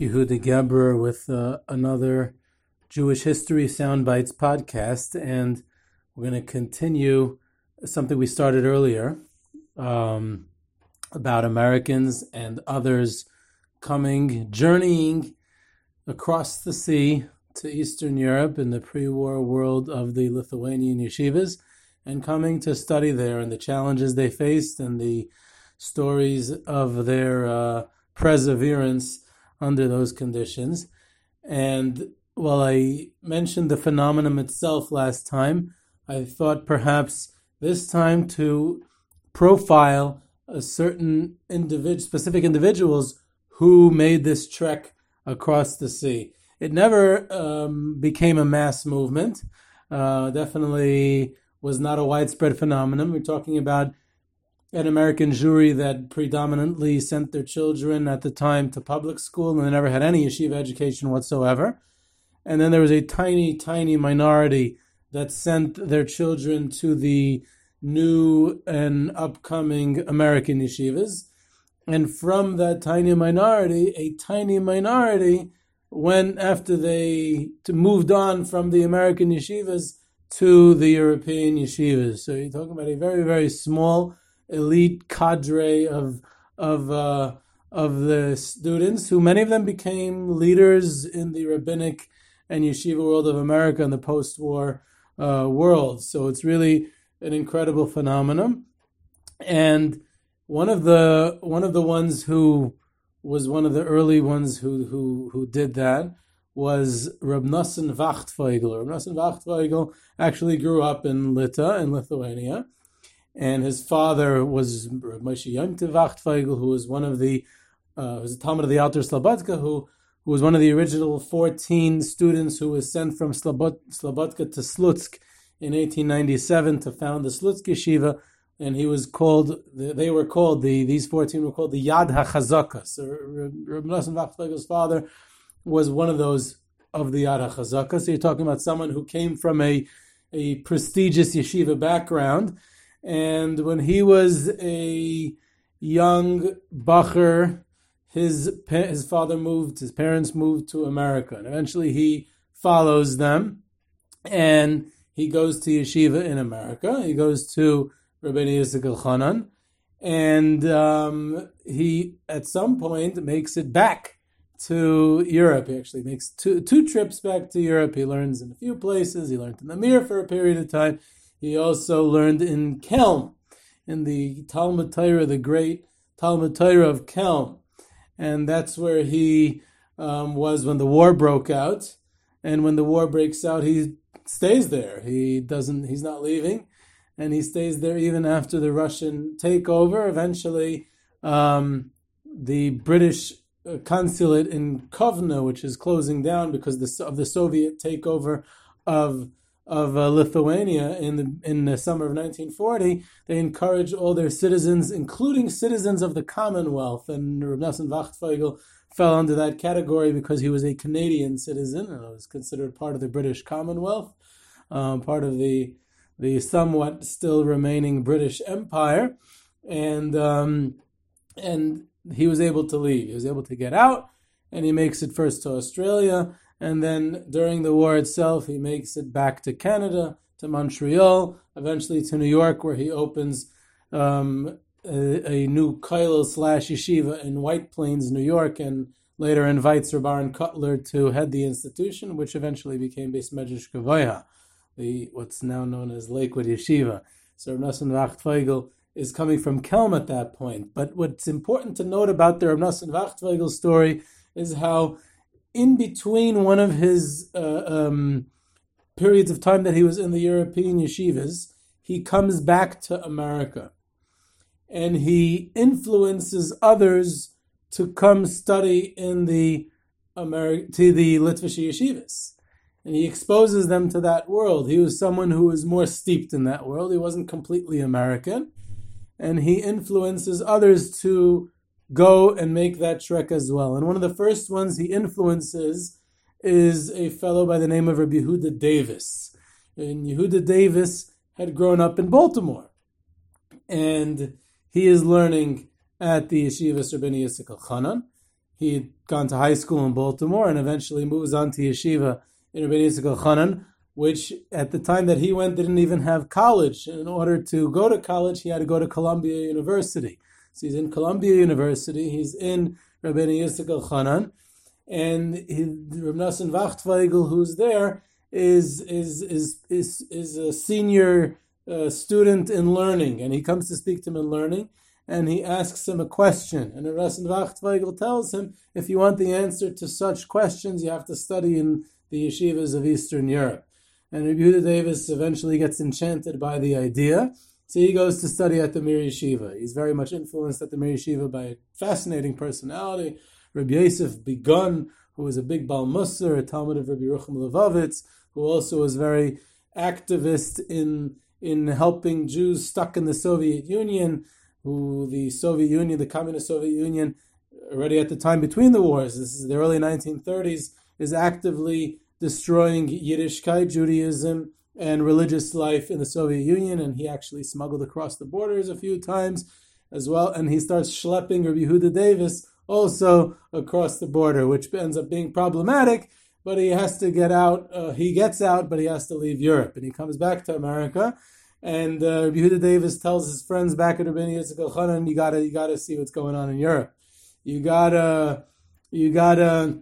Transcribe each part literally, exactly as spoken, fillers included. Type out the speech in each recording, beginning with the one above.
Yehuda Geber with uh, another Jewish History Soundbites podcast, and we're going to continue something we started earlier um, about Americans and others coming, journeying across the sea to Eastern Europe in the pre-war world of the Lithuanian yeshivas and coming to study there, and the challenges they faced and the stories of their uh, perseverance under those conditions. And while I mentioned the phenomenon itself last time, I thought perhaps this time to profile a certain individ- specific individuals who made this trek across the sea. It never um, became a mass movement, uh, definitely was not a widespread phenomenon. We're talking about an American Jewry that predominantly sent their children at the time to public school, and they never had any yeshiva education whatsoever. And then there was a tiny, tiny minority that sent their children to the new and upcoming American yeshivas. And from that tiny minority, a tiny minority went after they to moved on from the American yeshivas to the European yeshivas. So you're talking about a very, very small elite cadre of of uh, of the students, who many of them became leaders in the rabbinic and yeshiva world of America in the post-war uh, world. So it's really an incredible phenomenon. And one of the one of the ones who was one of the early ones who who who did that was Reb Nosson Wachtfogel. Reb Nosson Wachtfogel actually grew up in Lita, in Lithuania. And his father was Rav Meisha Wachtfogel, who was one of the uh, was the Talmud of the Alter Slabodka, who, who was one of the original fourteen students who was sent from Slabodka to Slutsk in eighteen ninety-seven to found the Slutsk yeshiva, and he was called. They were called the these fourteen were called the Yad HaChazaka. So Reb Nosson Wachtfogel's father was one of those of the Yad HaChazaka. So you're talking about someone who came from a a prestigious yeshiva background. And when he was a young bacher, his his father moved, his parents moved to America. And eventually he follows them, and he goes to yeshiva in America. He goes to Rabbeinu Yitzchak Elchanan, and um, he, at some point, makes it back to Europe. He actually makes two, two trips back to Europe. He learns in a few places. He learned in the Mir for a period of time. He also learned in Kelm, in the Talmud Torah, the great Talmud Torah of Kelm. And that's where he um, was when the war broke out. And when the war breaks out, he stays there. He doesn't, he's not leaving. And he stays there even after the Russian takeover. Eventually, um, the British consulate in Kovno, which is closing down because of the Soviet takeover of of uh, Lithuania in the in the summer of nineteen forty, they encouraged all their citizens, including citizens of the Commonwealth, and Reb Nosson Wachtfogel fell under that category because he was a Canadian citizen and was considered part of the British Commonwealth, um, part of the the somewhat still remaining British Empire, and um, and he was able to leave. He was able to get out, and he makes it first to Australia. And then during the war itself, he makes it back to Canada, to Montreal, eventually to New York, where he opens um, a, a new kollel slash yeshiva in White Plains, New York, and later invites Rabbi Aharon Kotler to head the institution, which eventually became Beis Medrash Gavoya, the what's now known as Lakewood Yeshiva. So Reb Nosson Wachtfogel is coming from Kelm at that point. But what's important to note about the Reb Nosson Wachtfogel story is how in between one of his uh, um, periods of time that he was in the European yeshivas, he comes back to America. And he influences others to come study in the Ameri- to the Litvische yeshivas. And he exposes them to that world. He was someone who was more steeped in that world. He wasn't completely American. And he influences others to go and make that trek as well. And one of the first ones he influences is a fellow by the name of Rabbi Yehuda Davis. And Yehuda Davis had grown up in Baltimore. And he is learning at the Yeshiva Rabbeinu Yitzchak Elchanan. He had gone to high school in Baltimore and eventually moves on to yeshiva in Rabbi Yitzchak Elchanan, which at the time that he went didn't even have college. In order to go to college, he had to go to Columbia University. So he's in Columbia University, he's in Rabbeinu Yitzchak Elchanan, and Rav Nosson Wachtfogel, who's there, is is is is is a senior uh, student in learning, and he comes to speak to him in learning. And he asks him a question. And Rav Nosson Wachtfogel tells him, if you want the answer to such questions, you have to study in the yeshivas of Eastern Europe. And Rabbi Yehuda Davis eventually gets enchanted by the idea. So he goes to study at the Mir Yeshiva. He's very much influenced at the Mir Yeshiva by a fascinating personality, Rabbi Yosef Begun, who was a big Baal Musar, a Talmud of Rabbi Yerucham Levavitz, who also was very activist in, in helping Jews stuck in the Soviet Union, who the Soviet Union, the Communist Soviet Union, already at the time between the wars, this is the early nineteen thirties, is actively destroying Yiddishkeit, Judaism, and religious life in the Soviet Union, and he actually smuggled across the borders a few times as well, and he starts schlepping Rabbi Yehuda Davis also across the border, which ends up being problematic, but he has to get out, uh, he gets out, but he has to leave Europe, and he comes back to America. And uh, Rabbi Yehuda Davis tells his friends back at Rabbeinu Yitzchak Elchanan, "You gotta, you gotta see what's going on in Europe. You gotta, you gotta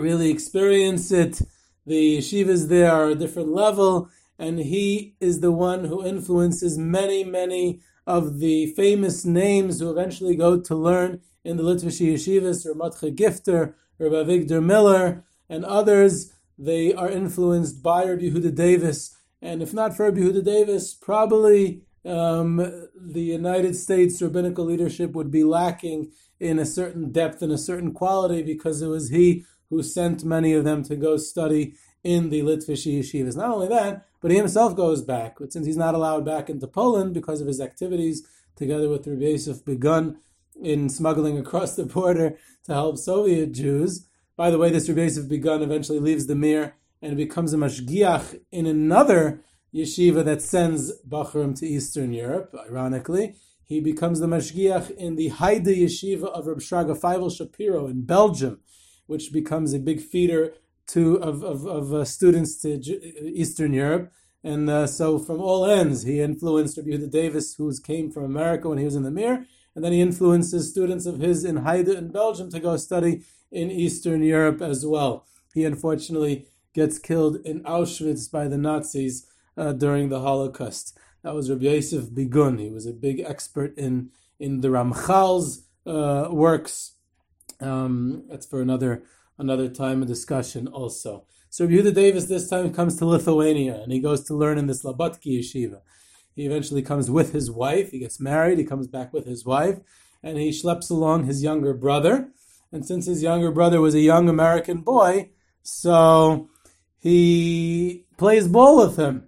really experience it. The yeshivas there are a different level." And he is the one who influences many, many of the famous names who eventually go to learn in the Litvishe yeshivas: Rabbi Mattisyahu Gifter, Rabbi Vigdor Miller, and others. They are influenced by Rabbi Yehuda Davis. And if not for Rabbi Yehuda Davis, probably um, the United States rabbinical leadership would be lacking in a certain depth and a certain quality, because it was he who sent many of them to go study in the Litvishe yeshivas. Not only that, but he himself goes back, but since he's not allowed back into Poland because of his activities, together with Rabbi Yosef Begun in smuggling across the border to help Soviet Jews. By the way, this Rabbi Yosef Begun eventually leaves the Mir and becomes a mashgiach in another yeshiva that sends Bachrim to Eastern Europe, ironically. He becomes the mashgiach in the Heide yeshiva of Reb Shraga Feivel Shapiro in Belgium, which becomes a big feeder to of, of, of uh, students to J- Eastern Europe. And uh, so from all ends, he influenced Rabbi Yehuda Davis, who came from America when he was in the Mir, and then he influences students of his in Heide in Belgium to go study in Eastern Europe as well. He unfortunately gets killed in Auschwitz by the Nazis uh, during the Holocaust. That was Rabbi Yosef Begun. He was a big expert in, in the Ramchal's uh, works. Um, that's for another another time of discussion also. So Rabbi Yehuda Davis this time comes to Lithuania, and he goes to learn in the Slabodka Yeshiva. He eventually comes with his wife. He gets married. He comes back with his wife, and he schleps along his younger brother. And since his younger brother was a young American boy, so he plays ball with him.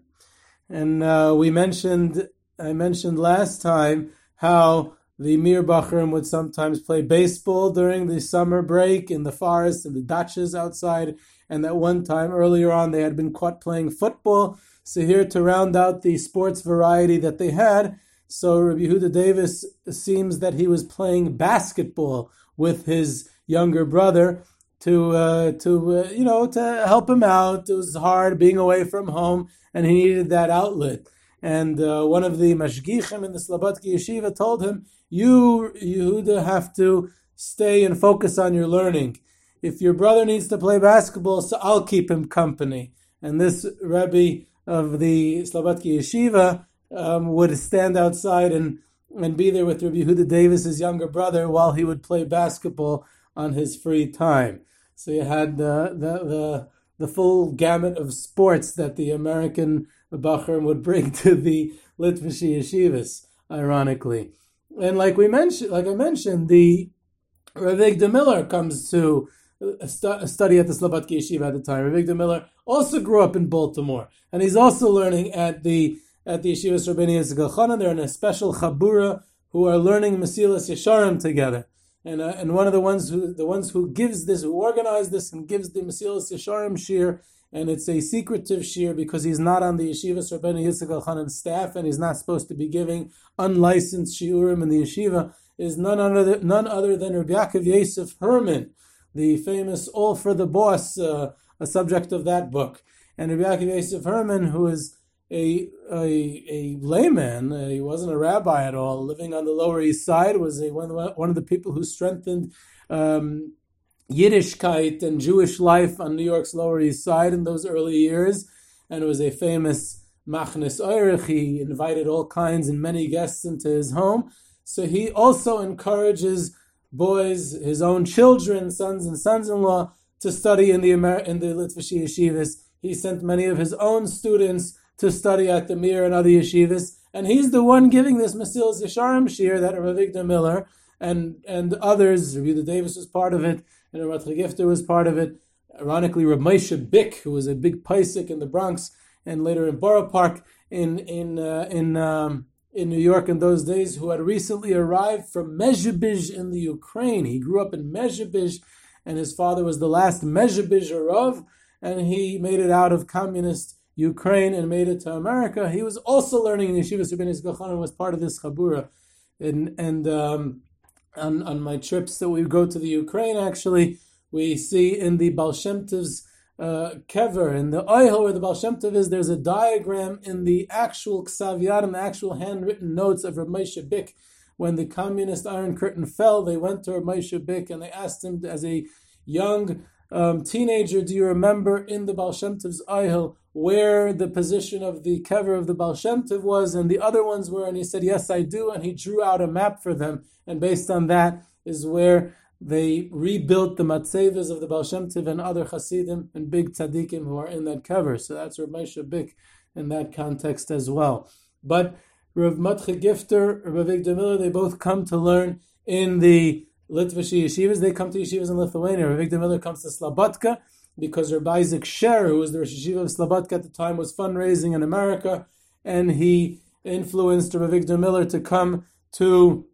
And uh, we mentioned, I mentioned last time how the Mir Bachrim would sometimes play baseball during the summer break in the forest and the dachas outside. And that one time earlier on, they had been caught playing football. So here to round out the sports variety that they had, so Rabbi Yehuda Davis seems that he was playing basketball with his younger brother to, uh, to uh, you know, to help him out. It was hard being away from home, and he needed that outlet. And uh, one of the mashgichim in the Slabodka Yeshiva told him, you, Yehuda, have to stay and focus on your learning. If your brother needs to play basketball, so I'll keep him company. And this Rebbe of the Slabodka Yeshiva um, would stand outside and, and be there with Rabbi Yehuda Davis's younger brother while he would play basketball on his free time. So you had the the the, the full gamut of sports that the American Bachrim would bring to the Litvishe yeshivas, ironically. And like we mentioned, like I mentioned, the Rav Vigdor Miller comes to a stu- a study at the Slabodka Yeshiva at the time. Rav Vigdor Miller also grew up in Baltimore, and he's also learning at the at the yeshivas Rabbeinu Yitzchak Elchanan. They're in a special chabura who are learning Mesilas Yesharim together. And uh, and one of the ones who the ones who gives this, who organized this and gives the Mesilas Yesharim shir, and it's a secretive shir because he's not on the yeshivas Rabbeinu Yitzchak Elchanan staff, and he's not supposed to be giving unlicensed shiurim in the yeshiva. is none other than, none other than Rabbi Yaakov Yosef Herman, the famous All for the Boss, uh, a subject of that book. And Rabbi Yaakov Yosef Herman, who is a, a, a layman, uh, he wasn't a rabbi at all, living on the Lower East Side, was a, one, of the, one of the people who strengthened um, Yiddishkeit and Jewish life on New York's Lower East Side in those early years, and was a famous Machnas Oirich. He invited all kinds and many guests into his home. So he also encourages boys, his own children, sons and sons-in-law, to study in the Amer- in the Litvish yeshivas. He sent many of his own students to study at the Mir and other yeshivas, and he's the one giving this Mesilas Yesharim shir that Rabbi Vigdor Miller and and others, Rabbi Yehuda Davis was part of it, and Rabbi Mattisyahu Gifter was part of it. Ironically, Rav Meisha Bick, who was a big paisik in the Bronx and later in Borough Park in in uh, in um, in New York in those days, who had recently arrived from Mezhibuzh in the Ukraine. He grew up in Mezhibuzh, and his father was the last Mezhibuzh Rav, and he made it out of communist Ukraine and made it to America. He was also learning in Yeshiva Rabbeinu Yitzchak Elchanan, was part of this Chabura. And, and um, on, on my trips that we go to the Ukraine, actually, we see in the Baal Shem Tov's uh, kever, in the Oihel where the Baal Shem Tov is, there's a diagram in the actual Ksav Yad and the actual handwritten notes of Rav Meisha Bick. When the communist Iron Curtain fell, they went to Rav Meisha Bick and they asked him, as a young um, teenager, do you remember in the Baal Shem Tov's Oihel where the position of the kever of the Baal Shem Tov was and the other ones were? And he said, yes, I do. And he drew out a map for them. And based on that is where they rebuilt the matzevas of the Baal Shem Tov and other Hasidim and big tzaddikim who are in that kever. So that's Rav Meisha Bick in that context as well. But Rav Mattisyahu Gifter, Rabbi Vigdor Miller, they both come to learn in the Litvish yeshivas. They come to yeshivas in Lithuania. Rabbi Vigdor Miller comes to Slabodka because Rabbi Isaac Sher, who was the Rosh Yeshiva of Slabodka at the time, was fundraising in America, and he influenced Rabbi Vigdor Miller to come to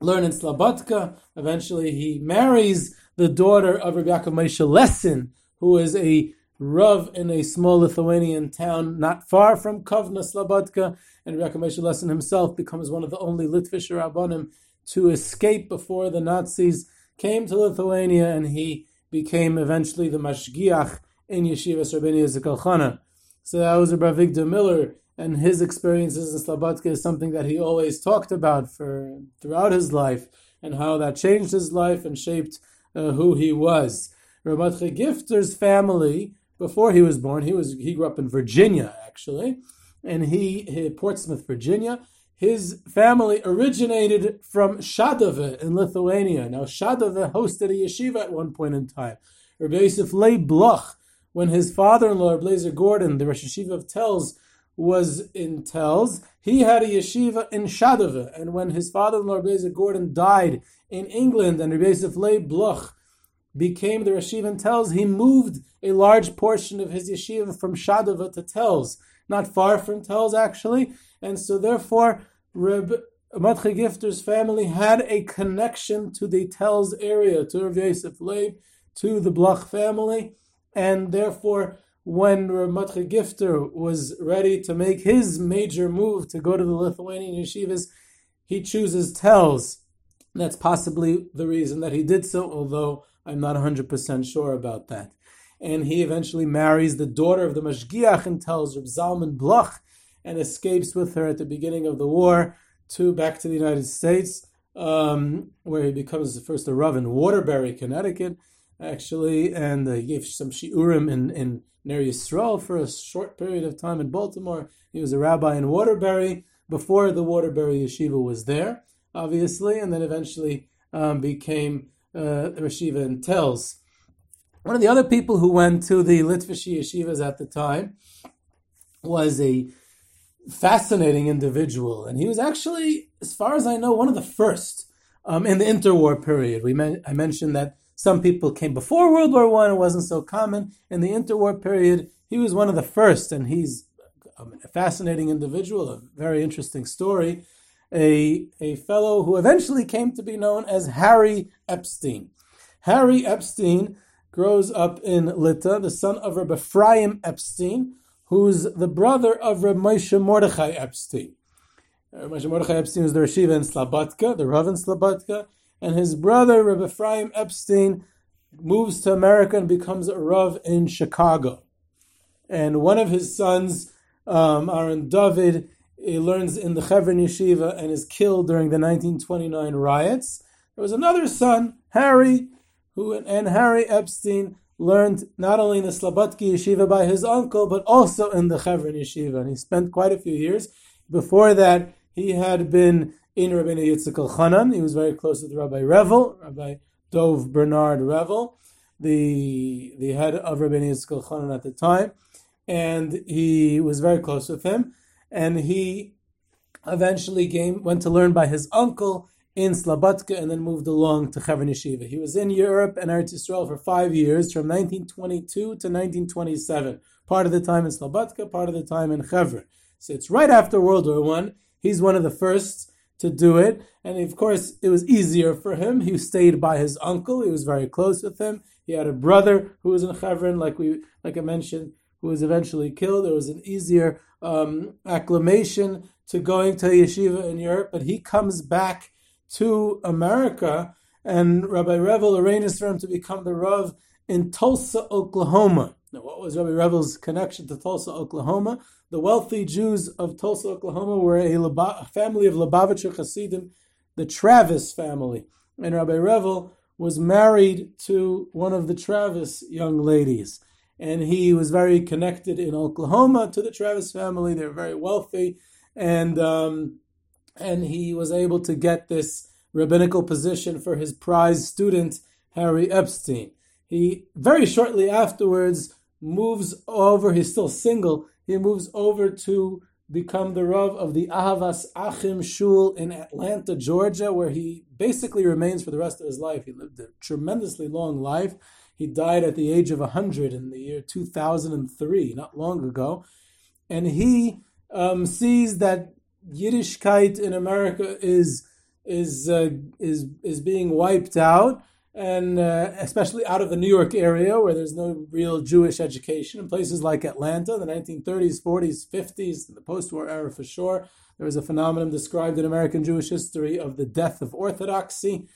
learn in Slabodka. Eventually he marries the daughter of Rabbi Yaakov Meisha Lesin, who is a Rav in a small Lithuanian town not far from Kovno, Slabodka, and Rabbi Yaakov Meisha Lesin himself becomes one of the only Litvish Rabbanim to escape before the Nazis came to Lithuania, and he became eventually the Mashgiach in Yeshivas Rabbeinu Yitzchak Elchanan. So that was Rabbi Vigdor Miller, and his experiences in Slabodka is something that he always talked about for throughout his life, and how that changed his life and shaped uh, who he was. Rabbi Mattisyahu Gifter's family, before he was born, he was he grew up in Virginia, actually, and he, he Portsmouth, Virginia. His family originated from Shadova in Lithuania. Now, Shadova hosted a yeshiva at one point in time. Rabbi Yosef Leib Bloch, when his father-in-law, Blazer Gordon, the Rosh Yeshiva of Telz, was in Telz, he had a yeshiva in Shadova, and when his father-in-law, Rabbi Yosef Gordon, died in England, and Rabbi Yosef Leib Bloch became the Rosh Yeshiva in Telz, he moved a large portion of his yeshiva from Shadova to Telz, not far from Telz, actually, and so therefore, Reb Mattisyahu Gifter's family had a connection to the Telz area, to Rabbi Yosef Leib, to the Bloch family, and therefore, when Reb Mattisyahu Gifter was ready to make his major move to go to the Lithuanian yeshivas, he chooses Telz. That's possibly the reason that he did so, although I'm not one hundred percent sure about that. And he eventually marries the daughter of the Mashgiach in Telz, Reb Zalman Bloch, and escapes with her at the beginning of the war to back to the United States, um, where he becomes first a Rav in Waterbury, Connecticut, actually, and uh, he gave some shiurim in, in Ner Yisrael for a short period of time in Baltimore. He was a rabbi in Waterbury before the Waterbury yeshiva was there, obviously, and then eventually um, became uh, the yeshiva in Telz. One of the other people who went to the Litvish yeshivas at the time was a fascinating individual, and he was actually, as far as I know, one of the first um, in the interwar period. We men- I mentioned that some people came before World War One; it wasn't so common. In the interwar period, he was one of the first, and he's a fascinating individual, a very interesting story, a a fellow who eventually came to be known as Harry Epstein. Harry Epstein grows up in Lita, the son of Rabbi Ephraim Epstein, who's the brother of Reb Moshe Mordechai Epstein. Rabbi Mordechai Epstein was the Reshiva in Slabodka, the Rav in Slabodka, and his brother, Rabbi Ephraim Epstein, moves to America and becomes a Rav in Chicago. And one of his sons, um, Aaron David, he learns in the Hebron Yeshiva and is killed during the nineteen twenty-nine riots. There was another son, Harry, who and Harry Epstein learned not only in the Slabodka Yeshiva by his uncle, but also in the Hebron Yeshiva. And he spent quite a few years. Before that, he had been in Rabbeinu Yitzchak Elchanan. He was very close with Rabbi Revel, Rabbi Dov Bernard Revel, the, the head of Rabbeinu Yitzchak Elchanan at the time. And he was very close with him. And he eventually came, went to learn by his uncle in Slabodka and then moved along to Hebron Yeshiva. He was in Europe and Eretz Yisrael for five years, from nineteen twenty-two to nineteen twenty-seven. Part of the time in Slabodka, part of the time in Hebron. So it's right after World War One. He's one of the first to do it. And of course, it was easier for him. He stayed by his uncle. He was very close with him. He had a brother who was in Hebron, like we, like I mentioned, who was eventually killed. There was an easier um, acclimation to going to yeshiva in Europe, but he comes back to America, and Rabbi Revel arranges for him to become the Rav in Tulsa, Oklahoma. Now, what was Rabbi Revel's connection to Tulsa, Oklahoma? The wealthy Jews of Tulsa, Oklahoma were a, Laba- a family of Lubavitcher Hasidim, the Travis family, and Rabbi Revel was married to one of the Travis young ladies. And he was very connected in Oklahoma to the Travis family. They're very wealthy. And um, and he was able to get this rabbinical position for his prize student, Harry Epstein. He, very shortly afterwards, moves over. He's still single. He moves over to become the Rav of the Ahavas Achim Shul in Atlanta, Georgia, where he basically remains for the rest of his life. He lived a tremendously long life. He died at the age of one hundred in the year two thousand three, not long ago. And he um, sees that Yiddishkeit in America is is uh, is is being wiped out, and uh, especially out of the New York area where there's no real Jewish education. In places like Atlanta, the nineteen thirties, forties, fifties, in the post-war era for sure, there was a phenomenon described in American Jewish history of the death of Orthodoxy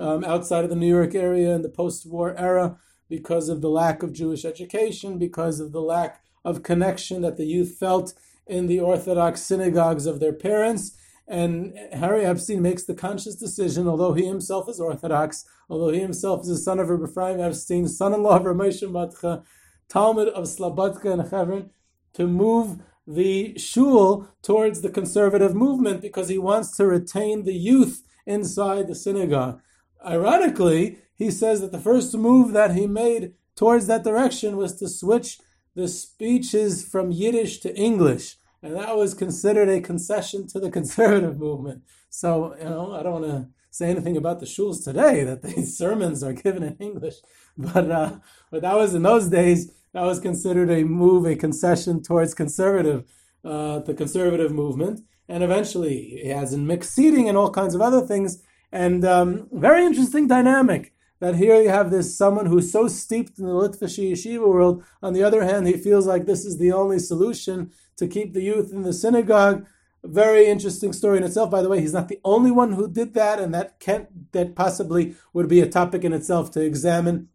um, outside of the New York area in the post-war era, because of the lack of Jewish education, because of the lack of connection that the youth felt in the Orthodox synagogues of their parents. And Harry Epstein makes the conscious decision, although he himself is Orthodox, although he himself is the son of Rabbi Ephraim Epstein, son-in-law of Rav Meisha Matcha, Talmud of Slabodka and Hebron, to move the shul towards the conservative movement because he wants to retain the youth inside the synagogue. Ironically, he says that the first move that he made towards that direction was to switch the speeches from Yiddish to English. And that was considered a concession to the conservative movement. So, you know, I don't want to say anything about the shuls today, that these sermons are given in English. But, uh, but that was, in those days, that was considered a move, a concession towards conservative, uh, the conservative movement. And eventually, he has in mixed seating and all kinds of other things. And um, very interesting dynamic, that here you have this someone who's so steeped in the Litvish yeshiva world. On the other hand, he feels like this is the only solution to keep the youth in the synagogue. A very interesting story in itself. By the way, he's not the only one who did that, and that can't, that possibly would be a topic in itself to examine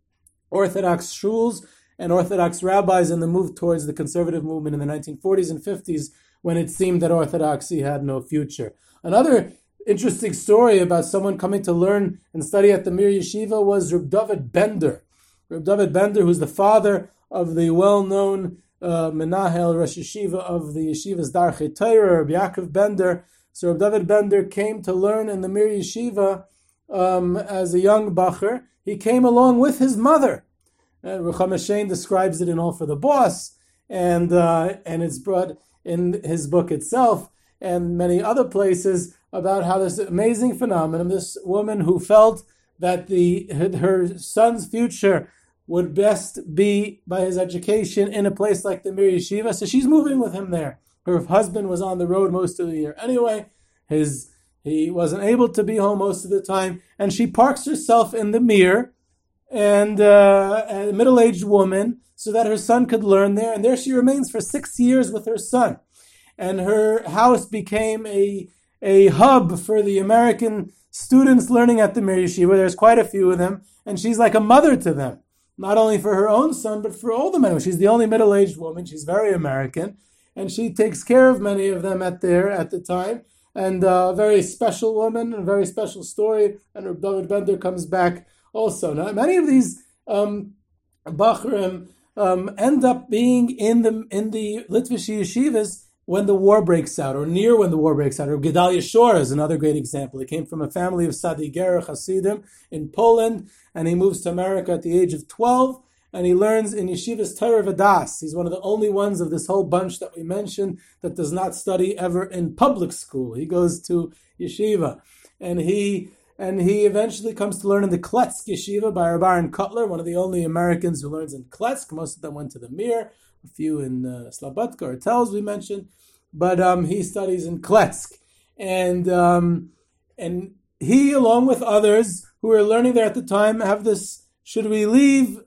Orthodox shuls and Orthodox rabbis and the move towards the conservative movement in the nineteen forties and fifties, when it seemed that Orthodoxy had no future. Another interesting story about someone coming to learn and study at the Mir Yeshiva was Reb David Bender. Reb David Bender, who's the father of the well-known uh, Menahel Rosh Yeshiva of the Yeshiva's Darchei Torah, Reb Yaakov Bender. So Reb David Bender came to learn in the Mir Yeshiva um, as a young bacher. He came along with his mother. Uh, Rucham Hashem describes it in All for the Boss, and uh, and it's brought in his book itself and many other places, about how this amazing phenomenon, this woman who felt that the her son's future would best be by his education in a place like the Mir Yeshiva, so she's moving with him there. Her husband was on the road most of the year anyway. His he wasn't able to be home most of the time, and she parks herself in the Mir, and uh, a middle-aged woman, so that her son could learn there, and there she remains for six years with her son. And her house became a a hub for the American students learning at the Mir Yeshiva. There's quite a few of them, and she's like a mother to them, not only for her own son, but for all the men. She's the only middle-aged woman. She's very American, and she takes care of many of them at there at the time. And a very special woman, a very special story. And Reb David Bender comes back also. Now, many of these um, Bachrim um, end up being in the in the Litvish yeshivas when the war breaks out, or near when the war breaks out. Or Gedalia Shor is another great example. He came from a family of Sadiger Hasidim in Poland, and he moves to America at the age of twelve. And he learns in Yeshivas Torah V'das. He's one of the only ones of this whole bunch that we mentioned that does not study ever in public school. He goes to yeshiva. And he and he eventually comes to learn in the Kletsk Yeshiva by Rav Aharon Kotler, one of the only Americans who learns in Kletsk. Most of them went to the Mir, a few in uh, Slabodka or Telz we mentioned. But um, he studies in Kletsk. And um, and he, along with others who are learning there at the time, have this, should we leave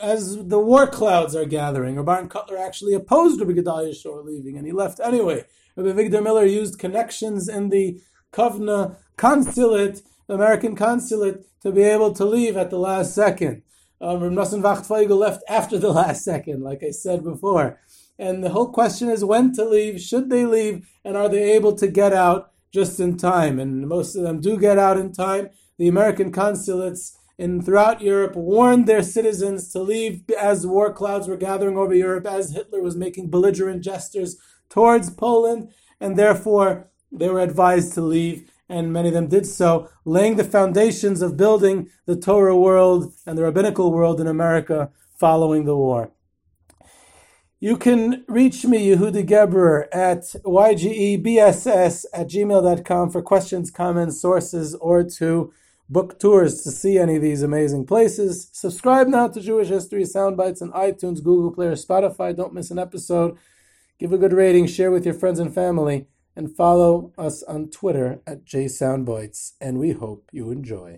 as the war clouds are gathering? Rav Aharon Kotler actually opposed Rabbi Gedalia Shor leaving, and he left anyway. Rabbi Vigdor Miller used connections in the Kovno consulate, the American consulate, to be able to leave at the last second. Um, Rav Nosson Wachtfogel left after the last second, like I said before. And the whole question is when to leave, should they leave, and are they able to get out just in time? And most of them do get out in time. The American consulates and throughout Europe warned their citizens to leave as war clouds were gathering over Europe, as Hitler was making belligerent gestures towards Poland, and therefore they were advised to leave, and many of them did so, laying the foundations of building the Torah world and the rabbinical world in America following the war. You can reach me, Yehuda Geber, at y g e b s s at gmail dot com for questions, comments, sources, or to book tours to see any of these amazing places. Subscribe now to Jewish History Soundbites on iTunes, Google Play, or Spotify. Don't miss an episode. Give a good rating, share with your friends and family, and follow us on Twitter at j soundbites. And we hope you enjoy.